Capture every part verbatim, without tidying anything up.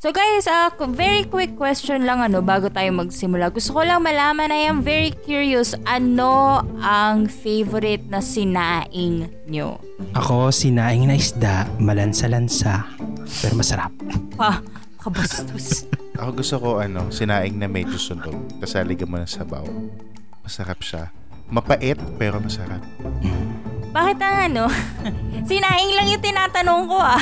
So guys, uh, very quick question lang ano bago tayo magsimula. Gusto ko lang malaman, I am very curious, ano ang favorite na sinaing nyo? Ako, sinaing na isda, malansa-lansa, pero masarap. Ha? Kabastos. Ako gusto ko ano, sinaing na medyo sunog, kasaligan mo ng sabaw. Masarap siya. Mapait, pero masarap. Bakit ang ano? Sinaing lang yung tinatanong ko ah.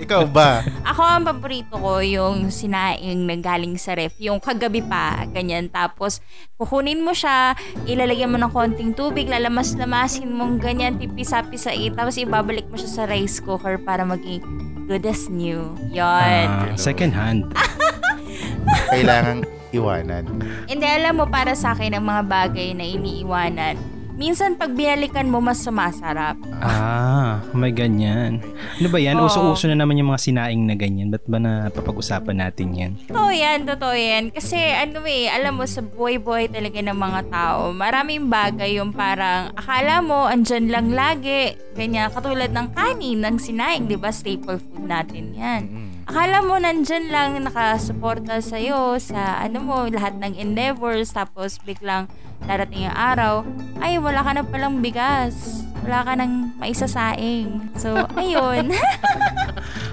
Ikaw ba? Ako ang paborito ko yung sinaing na galing sa ref. Yung kagabi pa, ganyan. Tapos kukunin mo siya, ilalagyan mo ng konting tubig, lalamas-lamasin mo ganyan, tipisa-pisai. Tapos ibabalik mo siya sa rice cooker para maging good as new. Yun. Uh, second hand. Kailangan iwanan. Hindi, alam mo, para sa akin ang mga bagay na iniiwanan, minsan pag binalikan mo, mas sumasarap. Ah, may ganyan. Ano ba yan? Oh. Uso-uso na naman yung mga sinaing na ganyan. Ba't ba na papag-usapan natin yan? Totoo yan, totoo yan. Kasi ano eh, alam mo, sa buhay-buhay talaga ng mga tao, maraming bagay yung parang akala mo, andyan lang lagi. Ganyan, katulad ng kanin, ng sinaing, di ba? Staple food natin yan. Akala mo, nandyan lang, nakasuporta sa'yo, sa ano mo, lahat ng endeavors, tapos biglang darating yung araw, ay wala ka na palang bigas, wala ka nang maisasaing, so ayun.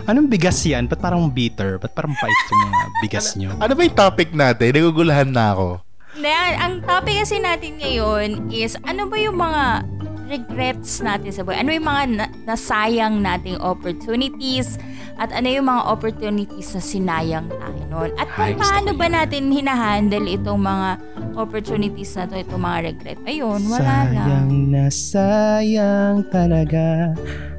Anong bigas yan? Ba't parang bitter? Ba't parang pait yung mga bigas nyo? Ano, ano ba yung topic natin? Nagugulahan na ako. Then, ang topic kasi natin ngayon is ano ba yung mga regrets natin sa buhay, ano yung mga na- nasayang nating opportunities, at ano yung mga opportunities na sinayang tayo noon, at kung paano ba natin hinahandle itong mga opportunities na to, itong mga regret. Ayun, wala lang. Sayang na sayang talaga.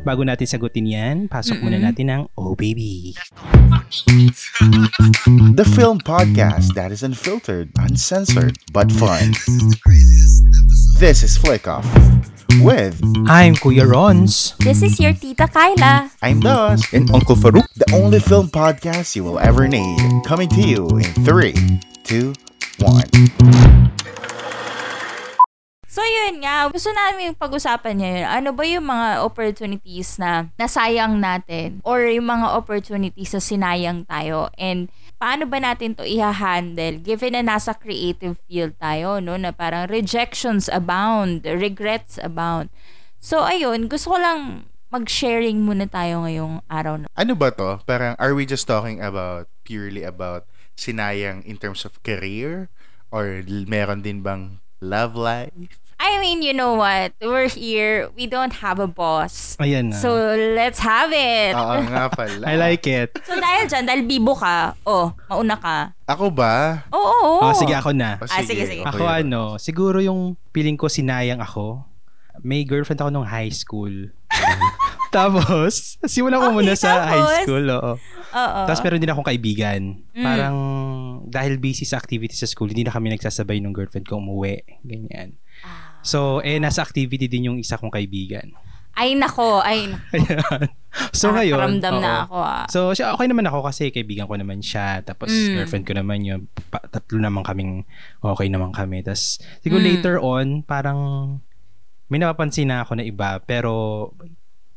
Bago natin sagutin yan, pasok muna natin ang Oh Baby. The film podcast that is unfiltered, uncensored, but fun. This is Flick Off with I'm Kuya Rons. This is your Tita Kyla. I'm Dos. And Uncle Farouk. The only film podcast you will ever need. Coming to you in three, two, one. So yun nga, gusto namin yung pag-usapan ngayon. Ano ba yung mga opportunities na nasayang natin, or yung mga opportunities na sinayang tayo, and paano ba natin to i-handle given na nasa creative field tayo, no, na parang rejections abound, regrets abound. So ayun, gusto ko lang mag-sharing muna tayo ngayong araw na. Ano ba to? Parang are we just talking about purely about sinayang in terms of career, or meron din bang love life? I mean, you know what? We're here. We don't have a boss. Ayan na. So, let's have it. Oo nga pala. I like it. So, dahil dyan, dahil bibo ka, oh, mauna ka. Ako ba? Oo. oo, oo. Oh, sige, ako na. Oh, sige. Ah, sige, sige. Ako okay. Ano, siguro yung piling ko sinayang ako, may girlfriend ako nung high school. Tapos, simulan ko okay, muna tapos sa high school. Oo. Oo. Tapos, pero hindi na akong kaibigan. Mm. Parang, dahil busy sa activities sa school, hindi na kami nagsasabay nung girlfriend ko umuwi. Ganyan. So, eh, nasa activity din yung isa kong kaibigan. Ay, nako. Ay, nako. So, ah, ngayon. Paramdam oo. na ako. Ah. So, siya, okay naman ako kasi kaibigan ko naman siya. Tapos, mm. girlfriend ko naman yun. Pa- tatlo naman kaming okay naman kami. Tapos, siguro mm. later on, parang may napapansin na ako na iba. Pero,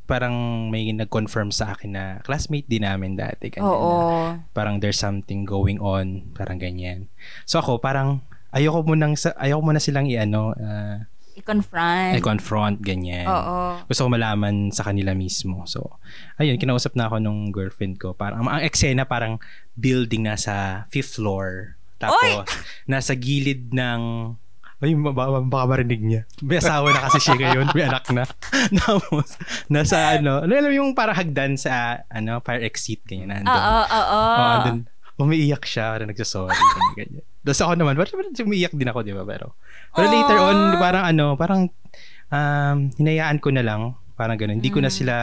parang may nag-confirm sa akin na classmate din namin dati. Ganyan na, parang there's something going on. Parang ganyan. So, ako parang ayoko mo nang ayoko mo na silang iano uh, i-confront. I-confront ganyan. Oo. Gusto ko malaman sa kanila mismo. So, ayun, kinausap na ako nung girlfriend ko. Parang ang eksena parang building nasa fifth floor. Tapos Oy! nasa gilid ng ay, baka marinig niya. May asawa na kasi siya ngayon. May anak na. Tapos, nasa ano, alam yung parang hagdan sa ano, fire exit ganyan. Oo, oo, oo. Umiiyak siya, parang nagsasorry. Ganyan. Tapos ako naman, parang umiiyak din ako, di ba? Pero, pero later on, parang ano, parang um, hinayaan ko na lang, parang ganun. Hindi mm. ko na sila,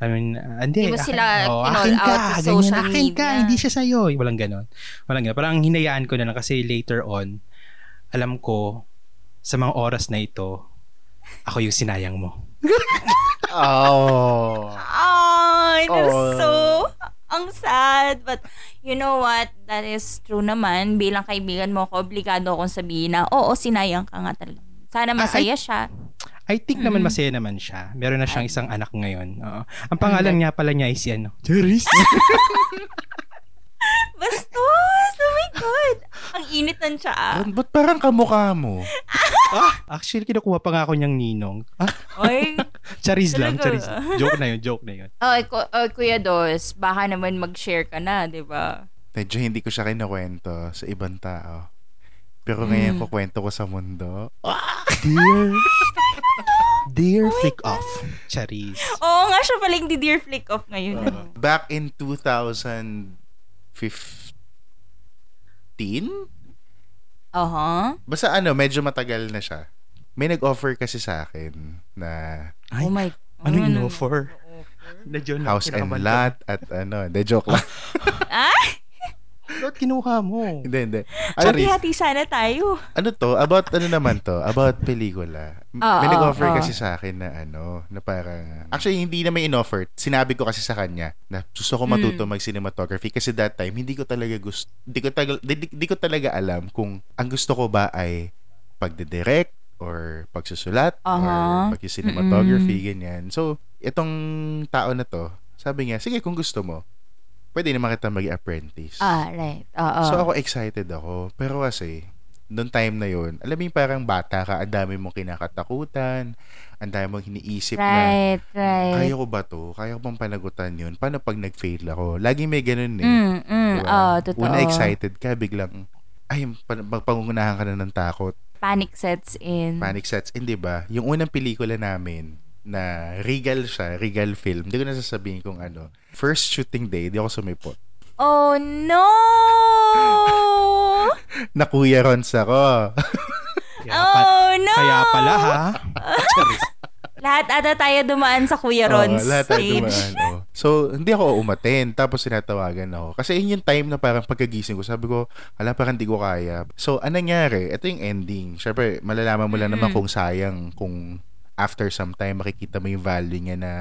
I mean, uh, hindi. Hindi mo sila oh, akin ka, out sa social ganyan, media. Akin ka, hindi siya sa'yo. Walang ganun. Walang ganun. Parang hinayaan ko na lang kasi later on, alam ko, sa mga oras na ito, ako yung sinayang mo. oh. Oh, it was oh. so... Ang sad, but you know what, that is true naman. Bilang kaibigan mo ako, obligado akong sabihin na oo, sinayang ka nga talaga. Sana masaya I, siya. I think mm. naman masaya naman siya. Meron na siyang isang anak ngayon. Oo. Ang pangalan niya pala niya is ano, Cherise. Gastos! Oh my God! Ang init nun siya, ah. Ba't parang kamukha mo? Ah, actually, kinukuha pa nga ako niyang ninong. Ah? Oy. Charis lang, charis. Joke na yun, joke na yun. Oh, ku- oh Kuya Dos, baka naman mag-share ka na, di ba? Medyo hindi ko siya kinukwento sa ibang tao. Pero ngayon, mm. kukwento ko sa mundo. Ah! Dear, dear oh Flick Off. Charis. Oo nga, siya pala yung Dear Flick Off ngayon. Uh, back in twenty fifteen? Uh-huh. Basta ano, medyo matagal na siya. May nag-offer kasi sa akin na... Ay, oh my... Ano yung offer? House and lot at ano. De joke lang. Ah? Ba't kinuha mo? Hindi, hindi. Hati-hati sana tayo. Ano to? About ano naman to? About pelikula. Oh, may nag-offer oh, kasi oh. sa akin na ano, na parang... Actually, hindi na may in-offer. Sinabi ko kasi sa kanya na gusto ko matuto mm. mag-cinematography kasi that time, hindi ko talaga gusto... Hindi ko, tagal, hindi, hindi ko talaga alam kung ang gusto ko ba ay pagdidirect or pagsusulat uh-huh. or pag-cinematography, mm-hmm. ganyan. So, itong tao na to, sabi niya, sige, kung gusto mo, pwede naman kita mag-apprentice. Ah, right. Oo. So, ako excited ako. Pero kasi, noong time na yun, alam mo yung parang bata ka, ang dami mong kinakatakutan, ang dami mong hiniisip right, na, right. kaya ko ba to? Kaya ko bang panagutan yun? Paano pag nag-fail ako? Lagi may ganun eh. Mm, mm, diba? Oh, totoo. Una excited ka, biglang, ay, magpangunahan ka na ng takot. Panic sets in. Panic sets in, diba? Yung unang pelikula namin, na regal siya, regal film. Hindi ko na sasabihin kung ano. First shooting day, di ako sumipot. Oh, no! Nakuya Rons ako. Kaya oh, pa- no! Kaya pala, ha? Lahat ata tayo dumaan sa Kuya Rons. Oo, lahat tayo dumaan. Oh. So, hindi ako umaten. Tapos sinatawagan ako. Kasi yun yung time na parang pagkagising ko. Sabi ko, ala, parang di ko kaya. So, anong nangyari? Ito yung ending. Siyempre, malalaman mo lang mm-hmm. naman kung sayang, kung... after some time, makikita mo yung value niya na,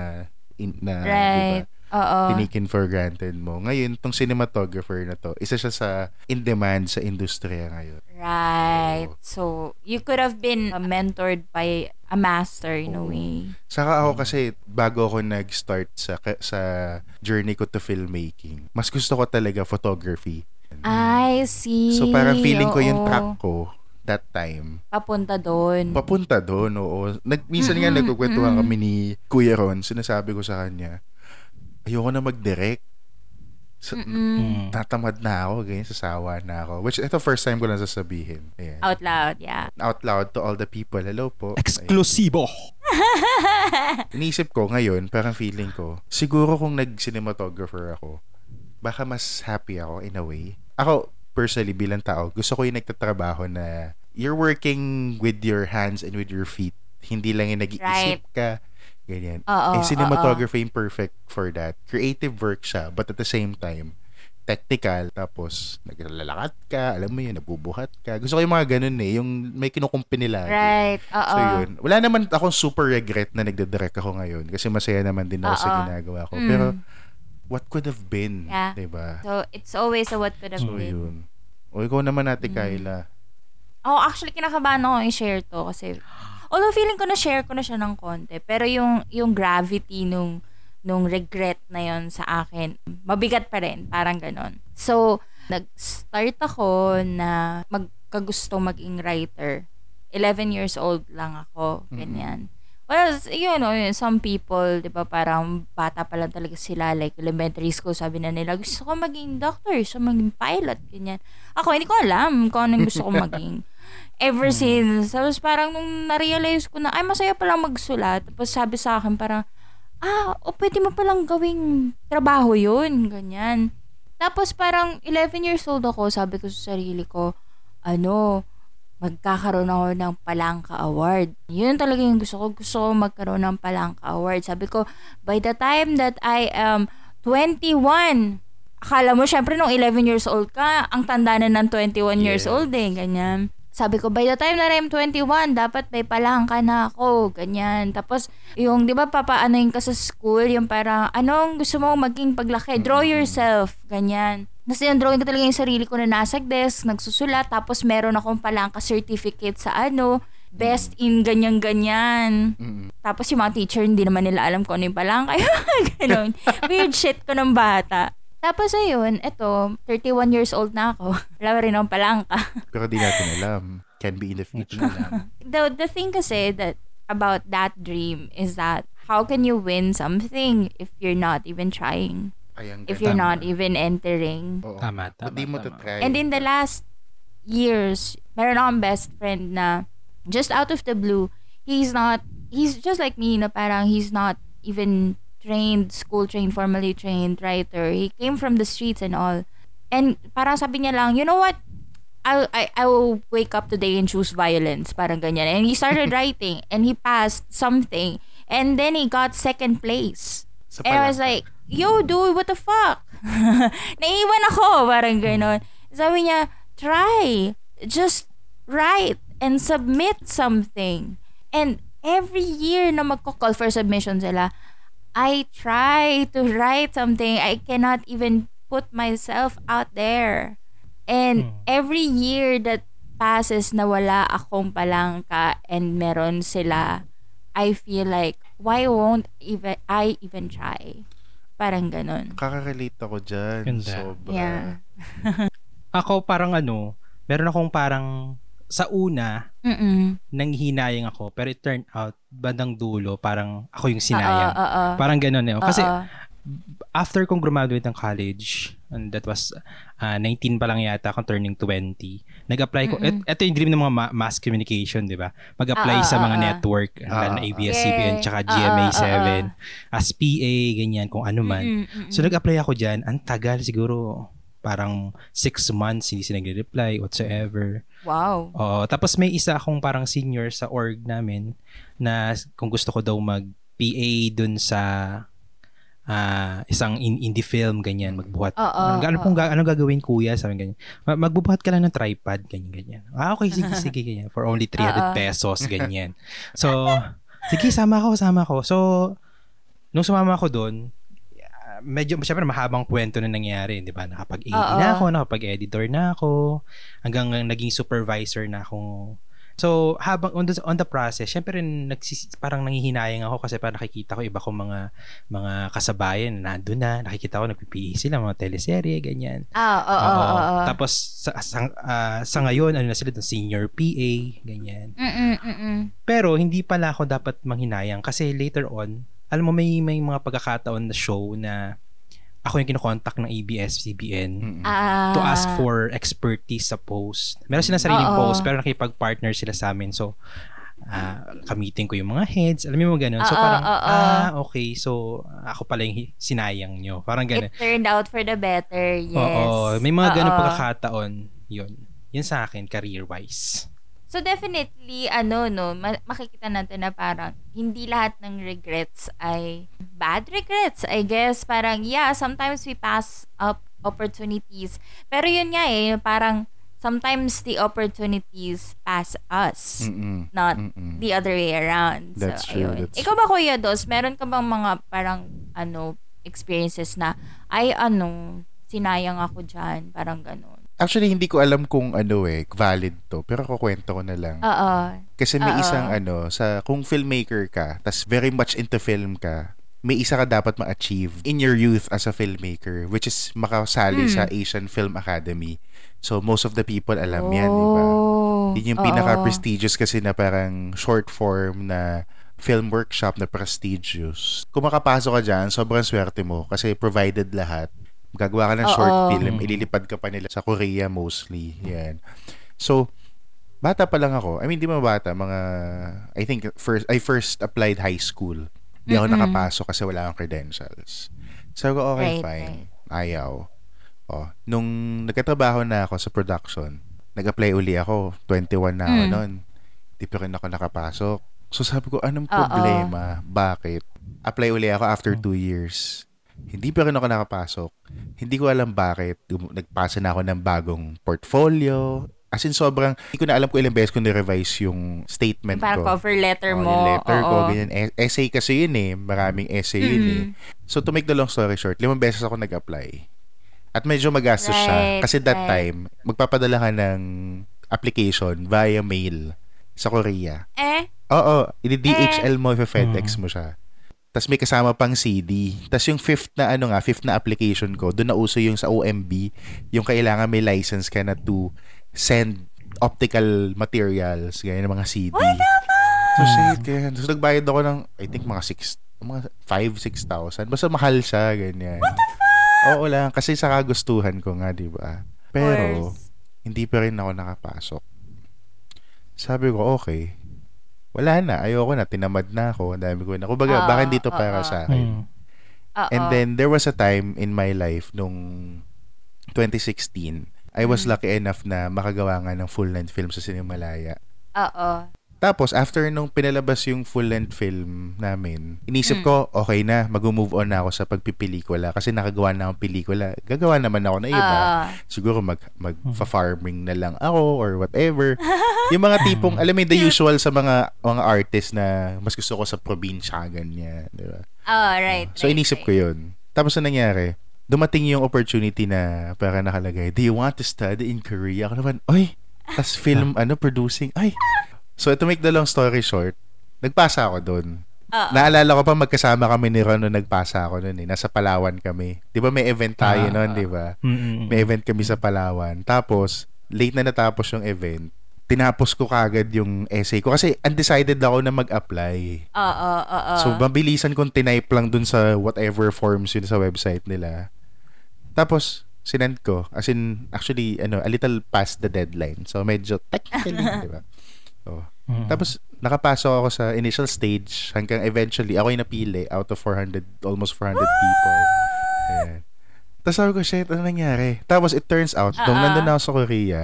in, na right. diba, tinikin for granted mo. Ngayon, itong cinematographer na to, isa siya sa in-demand sa industriya ngayon. Right. So, so you could have been uh, mentored by a master in oh. a way. Saka ako kasi, bago ako nag-start sa, sa journey ko to filmmaking, mas gusto ko talaga photography. I see. So, parang feeling oo. ko yung track ko that time. Papunta doon. Papunta doon, oo. Nag, minsan mm-hmm, nga nagkukwentuhan mm-hmm. kami ni Kuya Ron. Sinasabi ko sa kanya, ayoko na mag-direct. So, mm-hmm. tatamad na ako, ganyan, sasawa na ako. Which, ito first time ko lang sasabihin. Ayan. Out loud, yeah. Out loud to all the people. Hello po. Exclusivo. Iniisip ko ngayon, parang feeling ko, siguro kung nag-cinematographer ako, baka mas happy ako in a way. Ako, personally, bilang tao, gusto ko yung nagtatrabaho na you're working with your hands and with your feet. Hindi lang yung nag-iisip right. ka. Ganyan. Uh-oh, eh, cinematography uh-oh. perfect for that. Creative work siya, but at the same time, technical. Tapos, naglalakad ka, alam mo yun, nabubuhat ka. Gusto ko yung mga ganun eh, yung may kinukumpini lagi. Right. Uh-oh. So yun. Wala naman akong super regret na nagdadirect ako ngayon kasi masaya naman din ako uh-oh. sa ginagawa ko. Mm. Pero, what could have been, yeah. diba? So, it's always a what could have so, been. Yun. O, ikaw naman natin, mm. Kayla. Oh, actually, kinakabahan ako i-share to kasi, although feeling ko na-share ko na siya ng konti, pero yung yung gravity nung, nung regret na yon sa akin, mabigat pa rin, parang ganon. So, nag-start ako na magkagusto maging writer. eleven years old lang ako, ganyan. Mm. Well, you know, some people, di ba, parang bata pa lang talaga sila. Like, elementary school, sabi na nila, gusto ko maging doctor, gusto ko maging pilot, ganyan. Ako, hindi ko alam kung anong gusto ko maging. Ever since. Tapos parang nung na-realize ko na, ay, masaya palang magsulat. Tapos sabi sa akin, parang, ah, o, pwede mo palang gawing trabaho yun, ganyan. Tapos parang eleven years old ako, sabi ko sa sarili ko, ano, magkakaroon ako ng Palanca Award. Yun talaga yung gusto ko. Gusto ko magkaroon ng Palanca Award. Sabi ko, by the time that I am twenty-one, akala mo, syempre, nung eleven years old ka, ang tanda na ng twenty-one yeah. years old eh, ganyan. Sabi ko, by the time that I am twenty-one, dapat may Palanca na ako, ganyan. Tapos, yung, di ba, papaanoin ka sa school, yung parang, anong gusto mo maging paglaki? Draw yourself, ganyan. Tapos yung drawing ko talaga yung sarili ko na nasa desk, nagsusulat, tapos meron akong Palanca certificate sa ano, best in ganyan-ganyan. Mm-hmm. Tapos yung mga teacher, hindi naman nila alam kung ano yung Palanca. Ganun. Weird shit ko ng bata. Tapos ayun, eto, thirty-one years old na ako. Wala rin akong Palanca. Pero di natin alam. Can be in the future. the, the thing kasi that about that dream is that how can you win something if you're not even trying? Ayan, if you're tama. Not even entering. Oo. Tama, tama. Hindi mo tatry. And in the last years, meron akong best friend na just out of the blue, he's not, he's just like me, na parang he's not even trained, school-trained, formally trained writer. He came from the streets and all. And parang sabi niya lang, you know what? I I I will wake up today and choose violence, parang ganyan. And he started writing and he passed something and then he got second place. And I was like, yo dude, what the fuck? Naiwan ako, parang gano'n. Sabi niya, try, just write and submit something. And every year na magko-call for submission sila, I try to write something. I cannot even put myself out there. And every year that passes na wala akong Palanca and meron sila, I feel like, why won't even I even try? Parang ganun. Kakarelate ako dyan. Ganda. Sobra. Yeah. Ako parang ano, meron akong parang sa una, mm-mm, nanghinayang ako. Pero it turned out, bandang dulo, parang ako yung sinayang. Uh-oh, uh-oh. Parang ganun. Eh. Kasi after kong graduate ng college, and that was uh, nineteen pa lang yata akong turning twenty. Nag-apply ko. Mm-mm. Et, eto yung dream ng mga ma- mass communication, di ba? Mag-apply uh, sa mga uh, network, uh, A B S C B N, tsaka G M A seven, uh, uh, as P A, ganyan, kung ano man. Mm-mm. So nag-apply ako dyan. Ang tagal siguro. Parang six months, hindi sila nag-reply, whatsoever. Wow. Uh, tapos may isa akong parang senior sa org namin na kung gusto ko daw mag-P A dun sa Uh, isang in- indie film, ganyan, magbuhat. Oh, oh, ano, oh, ga- ano gagawin kuya? Sabi ganyan. Magbubuhat ka lang ng tripod, ganyan-ganyan. Ah, okay, sige, sige, ganyan. For only three hundred oh, pesos, ganyan. So, sige, sama ako, sama ako. So, nung sumama ako doon, medyo, syempre, mahabang kwento na nangyari, di ba? Nakapag-A D oh, na ako, nakapag-editor na ako, hanggang naging supervisor na akong. So, habang on the, on the process, syempre rin nagsis, parang nangihinayang ako kasi parang nakikita ko iba kong mga mga kasabayan na nandun na, nakikita ko nagpipi sila mga teleserye, ganyan. Ah, oo, oo, oo. Tapos sa sa, uh, sa ngayon, ano na sila, senior P A, ganyan. Mm-mm, mm-mm. Pero hindi pala ako dapat manghinayang kasi later on, alam mo may may mga pagkakataon na show na ako yung kinokontak ng A B S C B N uh, to ask for expertise sa post. Meron silang sariling uh-oh, post pero nakipag-partner sila sa amin. So, uh, kamiting ko yung mga heads. Alam mo ganun. So, uh-oh, parang, uh-oh, ah, okay. So, ako pala yung sinayang nyo. Parang ganun. It turned out for the better. Yes. Oo. May mga ganun pagkakataon. Yun. Yun sa akin, career-wise. So, definitely, ano, no, makikita natin na parang hindi lahat ng regrets ay bad regrets, I guess. Parang, yeah, sometimes we pass up opportunities. Pero yun nga eh, parang sometimes the opportunities pass us, mm-mm, not mm-mm, the other way around. That's so, true. That's... Ikaw ba, Kuya Dos, meron ka bang mga parang, ano, experiences na, ay, ano, sinayang ako dyan, parang ganun? Actually, hindi ko alam kung ano eh, valid to. Pero kukwento ko na lang. Oo. Kasi may uh-oh, isang ano, sa kung filmmaker ka, tas very much into film ka, may isa ka dapat ma-achieve in your youth as a filmmaker, which is makasali mm, sa Asian Film Academy. So, most of the people alam oh, yan, di ba? Yun yung pinaka-prestigious kasi na parang short form na film workshop na prestigious. Kung makapasok ka dyan, sobrang swerte mo kasi provided lahat. Gagawa ka ng short uh-oh, film, ililipad ka pa nila sa Korea mostly. Yan. So, bata pa lang ako. I mean, di ba bata? Mga, I think, first I first applied high school. Di ako mm-mm, nakapasok kasi wala akong credentials. So, okay, right, fine. Right. Ayaw. Oh, nung nagkatrabaho na ako sa production, nag-apply uli ako. twenty-one na ako mm, nun. Di pa rin ako nakapasok. So, sabi ko, anong problema? Uh-oh. Bakit? Apply uli ako after two years. Hindi pa rin ako nakapasok. Hindi ko alam bakit. Nagpasa na ako ng bagong portfolio. As in, sobrang, hindi ko na alam kung ilang beses ko na-revise yung statement para ko. Parang cover letter oh, mo. Yung letter oo, ko, ganyan. Essay kasi yun eh. Maraming essay mm, yun eh. So, to make the long story short, limang beses ako nag-apply. At medyo magastos right, siya. Kasi that right, time, magpapadala ka ng application via mail sa Korea. Eh? Oo. Ini-D H L eh, mo, ipa-FedEx hmm, mo siya. Tapos may kasama pang C D. Tapos yung fifth na ano nga, fifth na application ko, doon na uso yung sa O M B, yung kailangan may license ka na to send optical materials, gaya ng mga C D. What the fuck? So shit, ganyan. Tapos nagbayad ako ng, I think, mga six, mga five, six thousand. Basta mahal siya, ganyan. What the fuck? Oo lang, kasi sa kagustuhan ko nga, di ba? Pero, hindi pa rin ako nakapasok. Sabi ko, okay. Wala na, ayoko na, tinamad na ako, ang dami ko na. Kumbaga, uh, bakit dito uh, para uh, sa akin? Uh, And uh, then, there was a time in my life nung twenty sixteen, I was lucky enough na makagawa nga ng full-length film sa Sinimalaya. Oo. Tapos, after nung pinalabas yung full-length film namin, inisip ko, okay na, mag-move on na ako sa pagpipelikula kasi nakagawa na akong pelikula. Gagawa naman ako na iba. Uh, Siguro mag, mag-farming na lang ako or whatever. Yung mga tipong, alam mo the usual sa mga mga artist na mas gusto ko sa probinsya, ganyan. Diba? Oh, right. So, right, inisip right. ko yun. Tapos, ano nangyari? Dumating yung opportunity na para nakalagay, do you want to study in Korea? Ako naman, oy, as film, ano, producing, ay. So, to make the long story short, nagpasa ako doon. Naalala ko pa, magkasama kami ni Ron nung nagpasa ako noon eh. Nasa Palawan kami. Di ba may event tayo noon, di ba? May event kami sa Palawan. Tapos, late na natapos yung event. Tinapos ko kagad yung essay ko kasi undecided ako na mag-apply. Oo, oo, oo. So, mabilisan kong tinype lang dun sa whatever forms yun sa website nila. Tapos, sinend ko. As in, actually, ano, a little past the deadline. So, medyo technically, di ba? Oh. Mm-hmm. Tapos, nakapasok ako sa initial stage hanggang eventually, ako yung napili out of four hundred, almost four hundred people. Ayan. Tapos sabi ko, shit, ano nangyari? Tapos, it turns out, uh-huh. nung nandun ako sa Korea,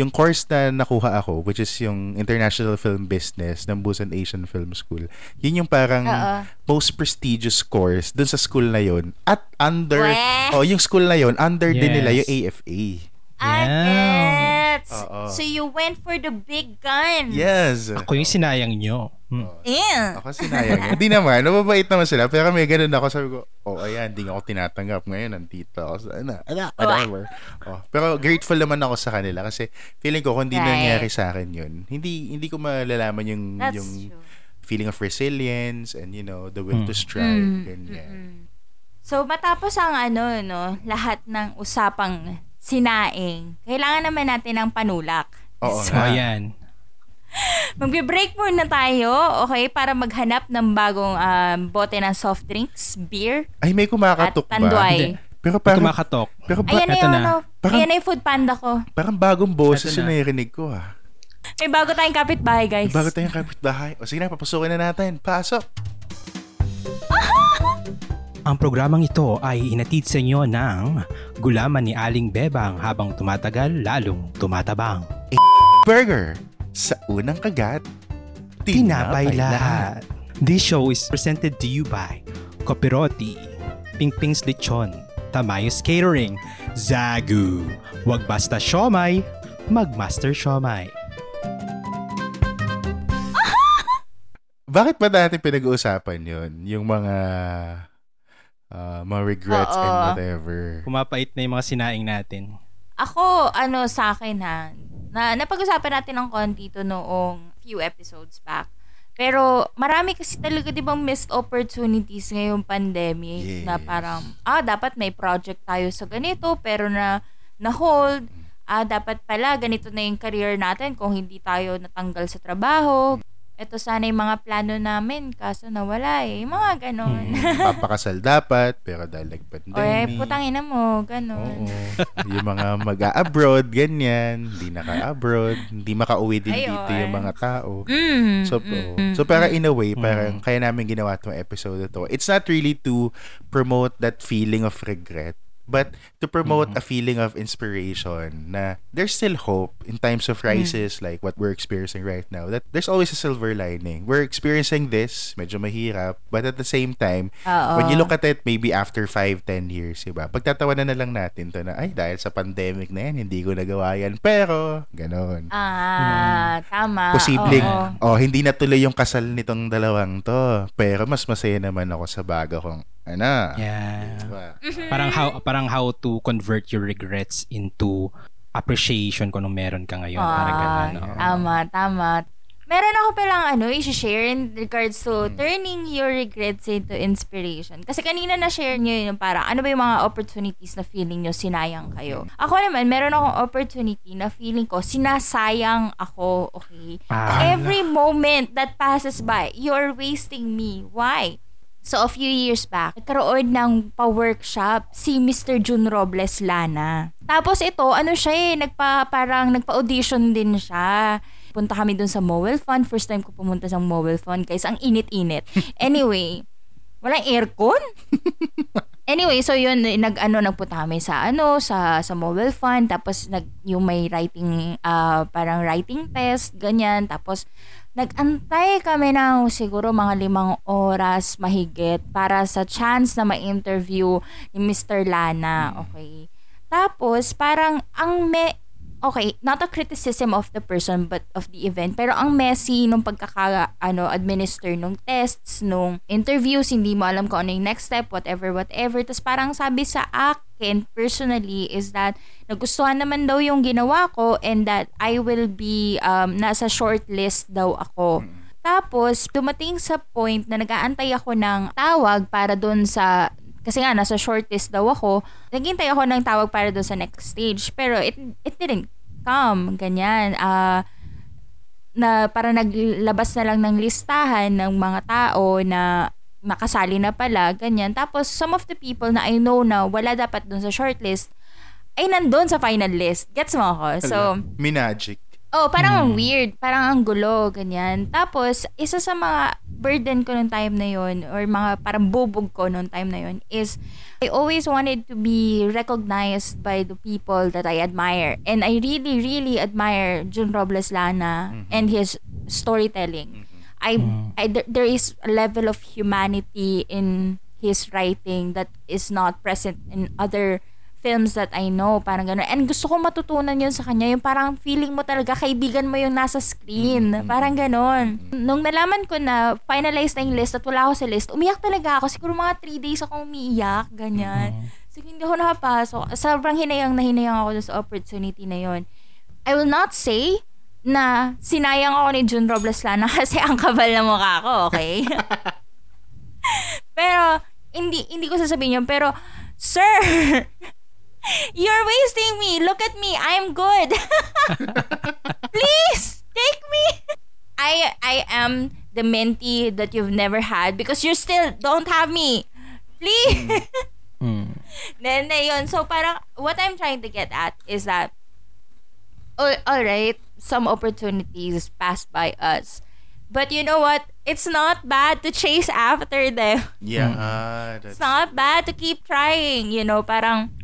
yung course na nakuha ako, which is yung International Film Business ng Busan Asian Film School, yun yung parang uh-huh. most prestigious course dun sa school na yun. At under, oh, yung school na yun, under yes. din nila yung A F A. Yeah. So you went for the big guns. Yes. Ako yung sinayang nyo. Hmm. Yeah. Ako sinayang nyo. Hindi naman. Nababait naman sila. Pero may ganun ako. Sabi ko, oh, ayan. Hindi ako tinatanggap ngayon. Nandito ako. Ano? Whatever. Oh. Pero grateful naman ako sa kanila. Kasi feeling ko kung hindi right. nangyari sa akin yun, hindi hindi ko malalaman yung That's yung true. Feeling of resilience and you know, the will mm. to strive. Mm. Ganyan. Mm-hmm. So matapos ang ano, no, lahat ng usapang sinaing, kailangan naman natin ng panulak. Oo, so, ayan. Magbe-break muna tayo, okay? Para maghanap ng bagong um, bote ng soft drinks, beer. Ay, may kumakatok ba? At tanduay. Pero parang, kumakatok. Pero ba, ayan na yung, ano, ayan na yung food panda ko. Parang bagong boses yung narinig ko, ha? May bago tayong kapitbahay, guys. May bago tayong kapitbahay. O sige na, papasukin na natin. Pasok! Ang programang ito ay inatid sa inyo ng gulaman ni Aling Bebang habang tumatagal lalong tumatabang. A burger sa unang kagat, tinapay lahat. This show is presented to you by Copiroti, Pingping's Lechon, Tamayos Catering, Zagu. Wag basta siomay, magmaster siomay. Bakit ba natin pinag-uusapan yun? Yung mga... Uh, mga regrets Oo. and whatever. Kumapait na yung mga sinaing natin. Ako, ano, sa akin ha, na, napag-usapan natin ng konti ito noong few episodes back. Pero marami kasi talaga dibang missed opportunities ngayong pandemic yes. na parang, ah, dapat may project tayo sa ganito pero na, na hold. Ah, dapat pala ganito na yung career natin kung hindi tayo natanggal sa trabaho. Ito sana yung mga plano namin kaso nawala eh. Mga ganon. Hmm. Papakasal dapat pero dahil nag-pandemic. Like, oye, putangin na mo. Ganon. Yung mga mag-a-abroad, ganyan. Hindi naka-abroad. Hindi makauwi din Ay, dito or. Yung mga tao. Mm-hmm. So, mm-hmm. so para in a way, parang mm-hmm. kaya namin ginawa itong episode ito. It's not really to promote that feeling of regret but to promote mm-hmm. a feeling of inspiration na there's still hope in times of crisis mm-hmm. like what we're experiencing right now, that there's always a silver lining. We're experiencing this, medyo mahirap, but at the same time, Uh-oh. when you look at it maybe after five to ten years, diba? Pagtatawanan na lang natin to na, ay, dahil sa pandemic na yan, hindi ko nagawa yan, pero, ganon. Ah, hmm. tama. Posibleng, oh, hindi natuloy yung kasal nitong dalawang to, pero mas masaya naman ako sa bago kong Ano? Yeah. Mm-hmm. Parang how parang how to convert your regrets into appreciation kung anong meron ka ngayon. Oh, parang ganun. No? Tama, tama. Meron ako palang ano, i-share in regards to mm. turning your regrets into inspiration. Kasi kanina na-share nyo yun, parang ano ba yung mga opportunities na feeling nyo sinayang kayo. Ako naman, meron akong opportunity na feeling ko sinasayang ako, okay? Ah, Every ala. moment that passes by, you're wasting me. Why? So, a few years back, nagkaroon ng pa-workshop si Mister Jun Robles Lana. Tapos ito, ano siya eh, nagpa, parang nagpa-audition din siya. Punta kami dun sa Mobile Fund. First time ko pumunta sa Mobile Fund, guys. Ang init-init. Anyway, walang aircon. Anyway, so yun, nag-ano, nagpunta kami sa, ano, sa, sa Mobile Fund. Tapos, nag, yung may writing, uh, parang writing test, ganyan. Tapos, nag-antay kami ng siguro mga limang oras mahigit para sa chance na ma-interview ni Mister Lana. Okay. Tapos, parang ang me... Okay, not a criticism of the person but of the event. Pero ang messy nung pagkaka, ano, administer nung tests, nung interviews, hindi mo alam kung ano yung next step, whatever, whatever. Tapos parang sabi sa akin, personally, is that nagustuhan naman daw yung ginawa ko and that I will be, um, nasa shortlist daw ako. Tapos, dumating sa point na nag-aantay ako ng tawag para dun sa... Kasi nga, nasa shortlist daw ako. Naghintay ako ng tawag para doon sa next stage. Pero it, it didn't come. Ganyan. Uh, na para naglabas na lang ng listahan ng mga tao na makasali na pala. Ganyan. Tapos, some of the people na I know na wala dapat doon sa shortlist ay nandun sa final list. Gets mo ako? So, minagic. Oh, parang mm. weird. Parang ang gulo. Ganyan. Tapos, isa sa mga burden ko nung time na yon or mga parang bubog ko nung time na yon is I always wanted to be recognized by the people that I admire. And I really, really admire Jun Robles Lana mm-hmm. and his storytelling. Mm-hmm. I, I, there is a level of humanity in his writing that is not present in other films that I know, parang gano'n. And gusto ko matutunan yun sa kanya, yung parang feeling mo talaga, kaibigan mo yung nasa screen. Mm-hmm. Parang gano'n. Nung nalaman ko na finalized na yung list at wala ako sa list, umiyak talaga ako. Siguro mga three days ako umiiyak, ganyan. Mm-hmm. So, hindi ako nakapasok. Sobrang hinayang na hinayang ako sa opportunity na yun. I will not say na sinayang ako ni Jun Robles Lana kasi ang kabal na mukha ko, okay? Pero, hindi, hindi ko sasabihin yun. Pero, sir! You're wasting me. Look at me. I'm good. Please take me. I I am the mentee that you've never had because you still don't have me. Please. Mm. Then yun. So parang what I'm trying to get at is that all, all right, some opportunities pass by us. But you know what? It's not bad to chase after them. Yeah. Uh, that's... It's not bad to keep trying, you know, parang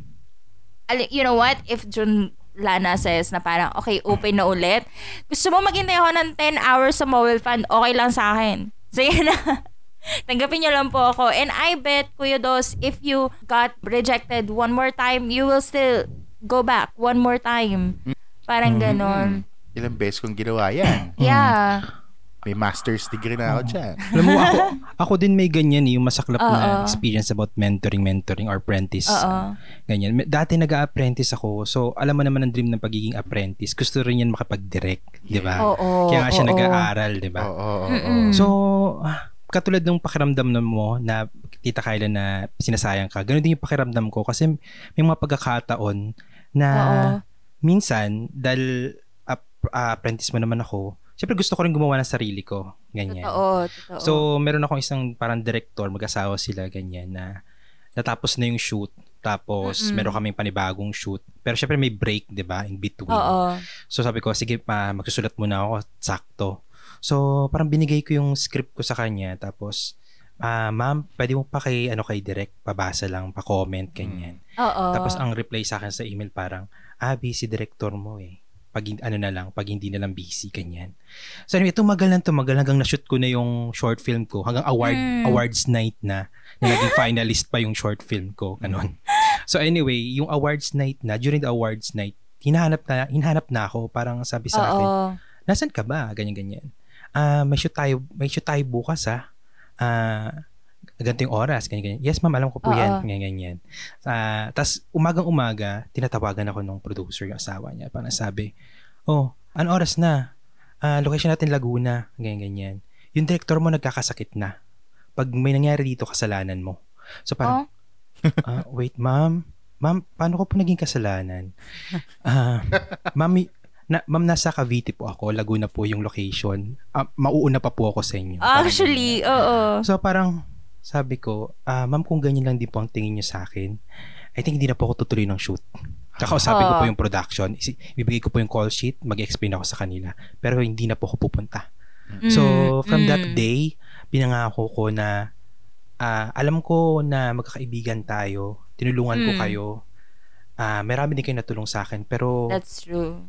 you know what? If Jun Lana says na parang, okay, open na ulit. Gusto mo maghintay ako ng ten hours sa mobile fund, okay lang sa akin. So, yun na. Tanggapin nyo lang po ako. And I bet, Kuya Dos, if you got rejected one more time, you will still go back one more time. Parang ganon. Mm-hmm. Ilang beses kong ginawa yan. Yeah. May master's degree na ako dyan. Alam mo, ako, ako din may ganyan yung masaklap Uh-oh. na experience about mentoring, mentoring or apprentice. Uh, ganyan. Dati nag-a-apprentice ako. So, alam mo naman ang dream ng pagiging apprentice. Gusto rin yan makapag-direct. Di ba? Uh-oh. Kaya nga siya Uh-oh. nag-aaral. Di ba? So, katulad nung pakiramdam na mo na Tita Kyla na sinasayang ka, ganun din yung pakiramdam ko kasi may mga pagkakataon na Uh-oh. minsan, dahil ap- apprentice mo naman ako, siyempre gusto ko rin gumawa ng sarili ko. Ganyan. Totoo, totoo. So, meron akong isang parang director, mag-asawa sila, ganyan, na natapos na yung shoot. Tapos, mm-hmm. meron kaming panibagong shoot. Pero siyempre may break, di ba? In between. Oo. So, sabi ko, sige, ma, magsusulat muna ako. Sakto. So, parang binigay ko yung script ko sa kanya. Tapos, ah, ma'am, pwede mo pa kay, ano, kay direct, pabasa lang, pa-comment, ganyan. Oo. Tapos, ang reply sa akin sa email, parang, ah, busy director mo eh. Pag, ano na lang, pag hindi na lang busy, ganyan. So anyway, tumagal na tumagal hanggang na-shoot ko na yung short film ko. Hanggang award mm. awards night na, na naging finalist pa yung short film ko. Ganun. So anyway, yung awards night na, during the awards night, hinahanap na, hinahanap na ako. Parang sabi sa akin, nasan ka ba? Ganyan-ganyan. Uh, may shoot tayo, may shoot tayo bukas ha. Ah... Uh, ganito yung oras, ganyan-ganyan. Yes, ma'am, alam ko po yan, ganyan-ganyan. Uh, Tapos, umagang-umaga, tinatawagan ako nung producer, yung asawa niya. Parang sabi, oh, ano oras na? uh, location natin Laguna, ganyan-ganyan. Yung director mo nagkakasakit na. Pag may nangyari dito, kasalanan mo. So parang, oh. uh, wait, ma'am, ma'am, paano ko po naging kasalanan? Uh, ma'am, na, ma'am, nasa Cavite po ako, Laguna po yung location. Uh, mauuna pa po ako sa inyo. Actually, oo. So parang, sabi ko, uh, ma'am, kung ganyan lang din po ang tingin niyo sa akin, I think hindi na po ako tutuloy ng shoot. Kakausapin oh. ko po yung production. Ibibigay ko po yung call sheet. Mag-explain ako sa kanila. Pero hindi na po ako pupunta. Mm. So, from mm. that day, pinangako ko na uh, alam ko na magkakaibigan tayo. Tinulungan mm. ko kayo. Uh, marami din kayo natulong sa akin. Pero, that's true.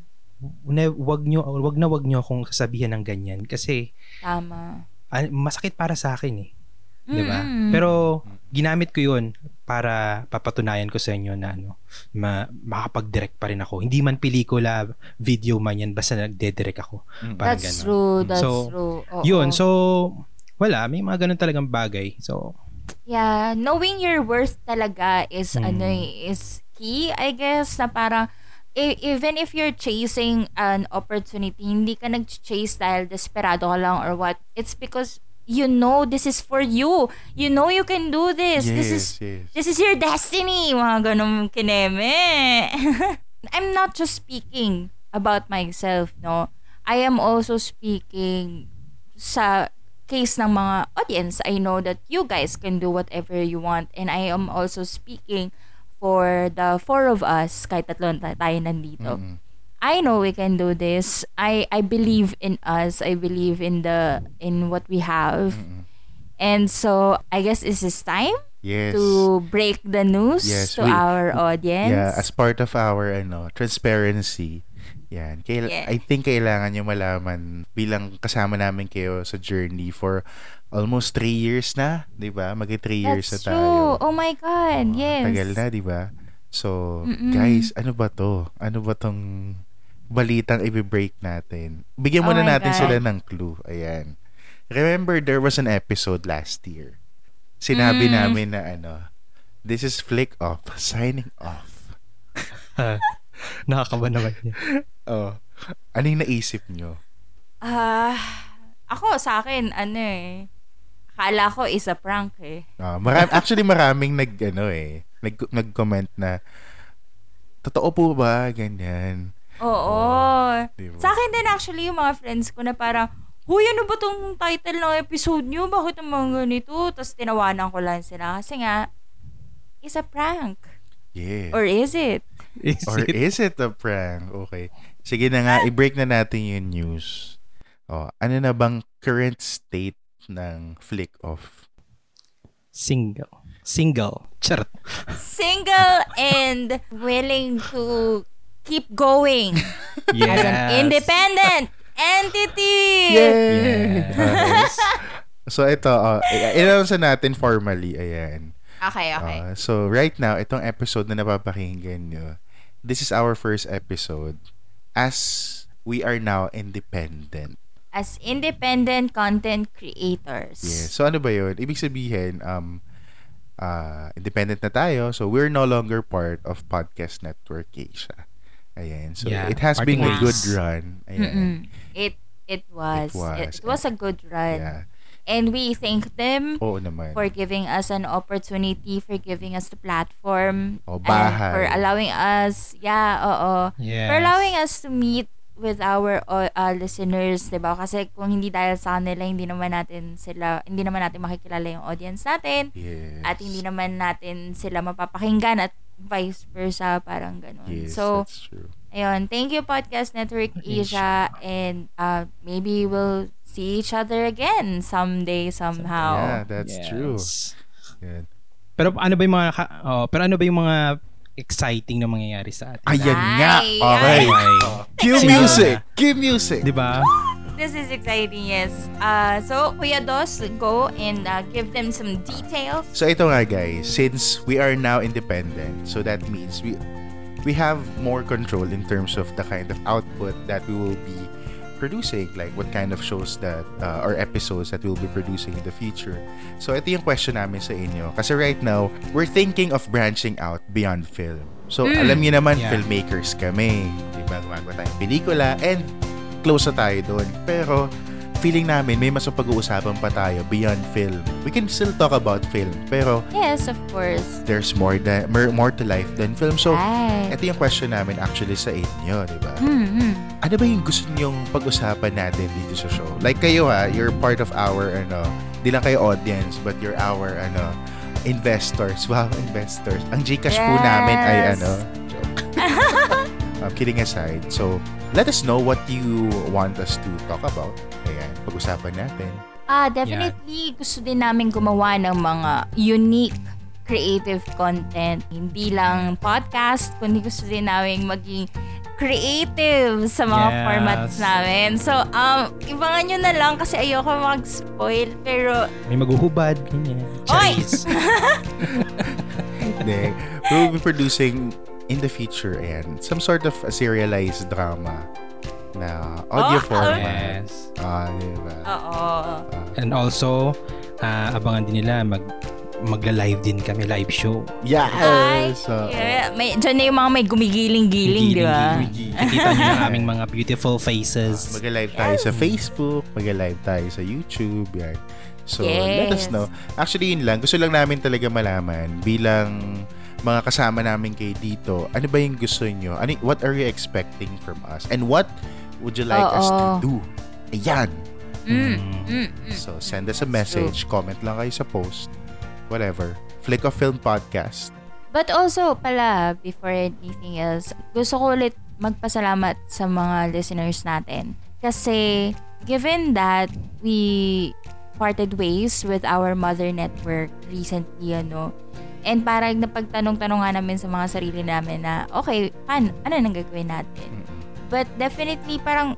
Wag, nyo, wag na wag nyo akong sasabihan ng ganyan. Kasi, tama. Uh, masakit para sa akin eh. Diba? Mm. Pero, ginamit ko yun para papatunayan ko sa inyo na ano, ma- makapag-direct pa rin ako. Hindi man pelikula, video man yan, basta nagde-direct ako. Parang that's ganun. True, that's so, true. Oo. Yun, so, wala, may mga ganun talagang bagay. So, yeah, knowing your worth talaga is, mm. ano, is key, I guess, na parang, even if you're chasing an opportunity, hindi ka nag-chase dahil desperado ka lang or what, it's because you know this is for you. You know you can do this. Yes, this is yes. this is your destiny. Mga ganun kineme. I'm not just speaking about myself, no. I am also speaking sa case ng mga audience. I know that you guys can do whatever you want, and I am also speaking for the four of us. Kahit tatlong tayo nandito. Mm-hmm. I know we can do this. I, I believe in us. I believe in the in what we have. Mm-mm. And so, I guess it's this time yes. to break the news yes, to we, our audience. Yeah, as part of our ano, transparency. Yan. Kail- yeah. I think kailangan nyo malaman bilang kasama namin kayo sa journey for almost three years na. Diba? Mag-three years na tayo. That's true. Oh my God. Oh, yes. Tagal na, diba? So, mm-mm. guys, ano ba to? Ano ba tong balitang i-break natin? Bigyan muna oh natin God. sila ng clue. Ayan. Remember, there was an episode last year. Sinabi mm. namin na ano, this is Flick Off, signing off. Nakakaba naman niya. Oh. Anong naisip nyo? Ah, uh, ako, sa akin, ano eh. Akala ko is a prank eh. Oh, maram- actually, maraming nag, ano eh. Nag- nag-comment na totoo po ba ganyan. Oo. Oh, diba? Sa akin din actually yung mga friends ko na parang, huy, ano ba tong title ng episode nyo? Bakit naman ganito? Tapos tinawanan ko lang sila kasi nga is a prank. Yeah. Or is it? Is Or it? is it a prank? Okay. Sige na nga, i-break na natin yung news. Oh, ano na bang current state ng Flick Off? Single. Single. Charot. Single and willing to keep going yes. as an independent entity. Yes. yes. So, ito. Uh, i-announce natin formally. Ayan. Okay, okay. Uh, so, right now, itong episode na napapakinggan nyo, this is our first episode as we are now independent. As independent content creators. Yes. So, ano ba yun? Ibig sabihin, um, Uh, independent na tayo, so we're no longer part of Podcast Network Asia. Ayan. So yeah, it has been was. a good run. Ayan. It it was. It was, it, it was a good run. Yeah. And we thank them Oo, for giving us an opportunity, for giving us the platform, oh, and for allowing us, yeah, oo, yes. for allowing us to meet with our uh, listeners, diba? Kasi kung hindi dahil sa kanila, hindi naman natin sila, hindi naman natin makikilala yung audience natin, yes. at hindi naman natin sila mapapakinggan at vice versa, parang ganun. Yes, so, that's true. Ayun, thank you Podcast Network Asia, and uh, maybe we'll see each other again someday, somehow. Yeah, that's yes. true. Good. Pero ano ba yung mga, oh, pero ano ba yung mga exciting na mangyayari sa atin. Ayan ay, nga! Okay. Cue music! Cue music! Diba? This is exciting, yes. Uh, so, Kuya Dos, go and uh, give them some details. So, ito nga guys. Since we are now independent, so that means we we have more control in terms of the kind of output that we will be producing. Like, what kind of shows that, uh, or episodes that we'll be producing in the future. So, ito yung question namin sa inyo. Kasi right now, we're thinking of branching out beyond film. So, mm. alam niyo naman, yeah. filmmakers kami. Diba? Gumagawa tayong pelikula and close na tayo doon. Pero feeling namin may mas mapag-uusapan pa tayo beyond film. We can still talk about film, pero yes, of course, there's more than, more to life than film. So right, ito yung question namin actually sa inyo, di ba? Mm-hmm. Ano ba yung gusto niyong pag-usapan natin dito sa show? Like kayo ha, you're part of our, ano, di lang kayo audience, but you're our, ano, investors. Wow, investors. Ang GCash yes po namin ay, ano, joke. I'm kidding aside. So, let us know what you want us to talk about. Ayan, pag-usapan natin. Ah, definitely, yeah, gusto din namin gumawa ng mga unique creative content. Hindi lang podcast, kundi gusto din namin maging creative sa mga yes formats namin. So, um, ibangan nyo na lang kasi ayoko mag-spoil, pero may maghuhubad. Oy! Hindi. We'll be producing in the future, ayan, some sort of a serialized drama na audio oh, format. Yes. Ah, diba? Oo. Uh, And also, uh, abangan din nila mag magla-live din kami, live show. Yes! Hi. So, yeah. May, dyan na yung mga may gumigiling-giling, di ba? Kikita nyo yung aming mga beautiful faces. Uh, magla-live yes tayo sa Facebook, magla-live tayo sa YouTube, yan. So, yes, let us know. Actually, yun lang. Gusto lang namin talaga malaman bilang mga kasama namin kayo dito, ano ba yung gusto nyo? Ano, what are you expecting from us? And what would you like uh-oh us to do? Ayan! Mm. Mm. So, send us a message. True. Comment lang kayo sa post. Whatever. Flick Off Film Podcast. But also pala, before anything else, gusto ko ulit magpasalamat sa mga listeners natin. Kasi, given that we parted ways with our mother network recently, ano, and parang napagtanong-tanong nga namin sa mga sarili namin na, okay, pan, ano nang gagawin natin? But definitely, parang,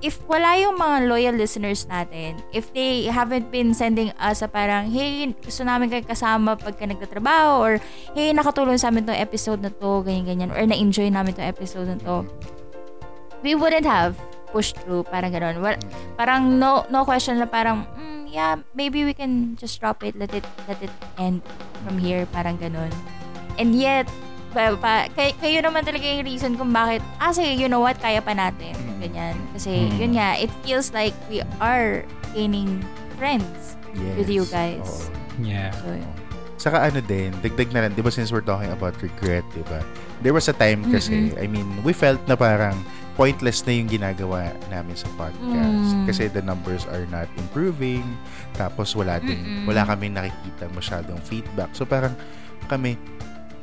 if wala yung mga loyal listeners natin, if they haven't been sending us a parang, hey, gusto namin kayo kasama pagka nagtatrabaho, or hey, nakatulong sa amin tong episode na to, ganyan-ganyan, or na-enjoy namin tong episode na to, we wouldn't have pushed through, parang gano'n. Well, parang no no question na parang, mm, yeah, maybe we can just drop it, let it let it end from here, parang gano'n. And yet, Pa, pa, kay, kayo naman talaga yung reason kung bakit, ah, sige, you know what, kaya pa natin. Ganyan. Kasi, mm. yun nga, it feels like we are gaining friends yes with you guys. Oh. Yeah. So, yeah. Saka ano din, dagdag na lang, di ba, since we're talking about regret, di ba? There was a time kasi, mm-hmm, I mean, we felt na parang pointless na yung ginagawa namin sa podcast. Mm. Kasi the numbers are not improving. Tapos, wala din, mm-hmm, wala kaming nakikita masyadong feedback. So, parang kami,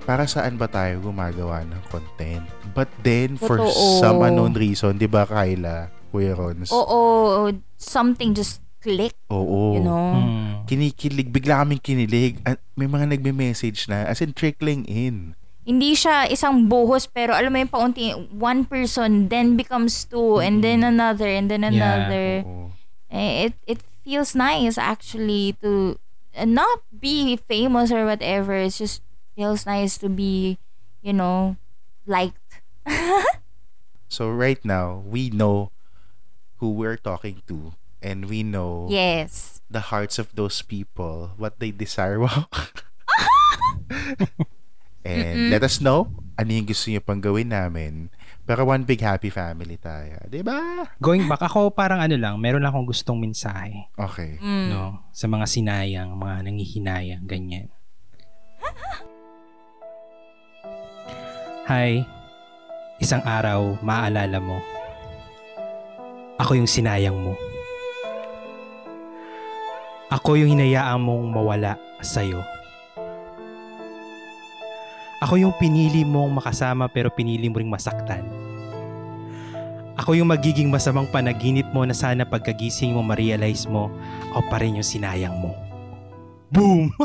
para saan ba tayo gumagawa ng content? But then, for totoo some unknown reason, di ba, Kyla, Kuya Rons? Oo, oh, oh, something just click. Oo. Oh, oh. You know? Hmm. Kinikilig, bigla kaming kinilig. May mga nagme-message na, as in, trickling in. Hindi siya isang buhos, pero alam mo yung paunti, one person, then becomes two, and then another, and then another. Yeah. Oh, oh. It, it feels nice, actually, to not be famous or whatever. It's just, feels nice to be, you know, liked. So right now, we know who we're talking to, and we know yes the hearts of those people, what they desire. And mm-mm, let us know ano yung gusto nyo pang gawin namin. Pero one big happy family tayo, di ba? Going back, ako parang ano lang, meron lang akong gustong mensahe. Okay. Mm. No, sa mga sinayang, mga nangihinayang, ganyan. Hi, isang araw maaalala mo, ako yung sinayang mo. Ako yung hinayaan mong mawala sa'yo. Ako yung pinili mong makasama pero pinili mo ring masaktan. Ako yung magiging masamang panaginip mo na sana pagkagising mo ma-realize mo, ako pa rin yung sinayang mo. Boom!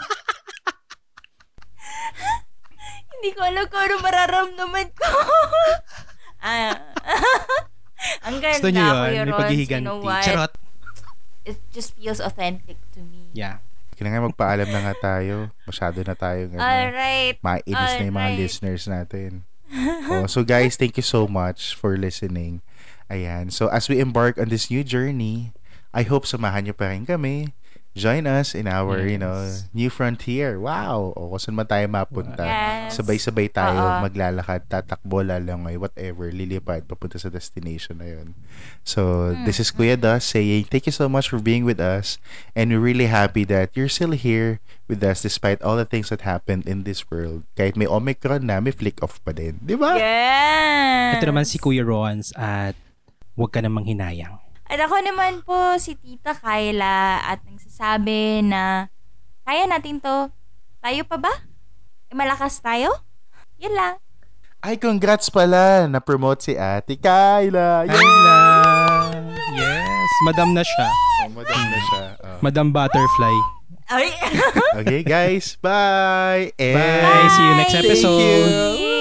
Hindi ko alam kung ano mararamdaman ko. Ah. Ang ganda ko yun, may paghihiganti. You know what? Charot. It just feels authentic to me. Yeah. Kailangan magpaalam na nga tayo. Masyado na tayo ngayon. Alright. Mainis all na yung mga right listeners natin. Oh, so guys, thank you so much for listening. Ayan. So as we embark on this new journey, I hope samahan nyo pa rin kami join us in our, yes. you know, new frontier. Wow! O, kung saan man tayo mapunta. Yes. Sabay-sabay tayo uh-huh. maglalakad, tatakbo, lalangoy, whatever, lilipad, papunta sa destination na yun. So, mm-hmm. this is Kuya Das saying, thank you so much for being with us, and we're really happy that you're still here with us despite all the things that happened in this world. Kahit may Omicron na, may flick off pa din. Di ba? Yes! Ito naman si Kuya Rons at huwag ka namang hinayang. At ako naman po, si Tita Kayla, at nagsasabi na kaya natin to. Tayo pa ba? E, malakas tayo? Yun lang. Ay, congrats pala. Na-promote si Ate Kayla. Kayla. Yes. Madam na siya. Oh, madam na siya. Oh. Madam Butterfly. Okay. Okay, guys. Bye. And bye. See you next episode. Thank you.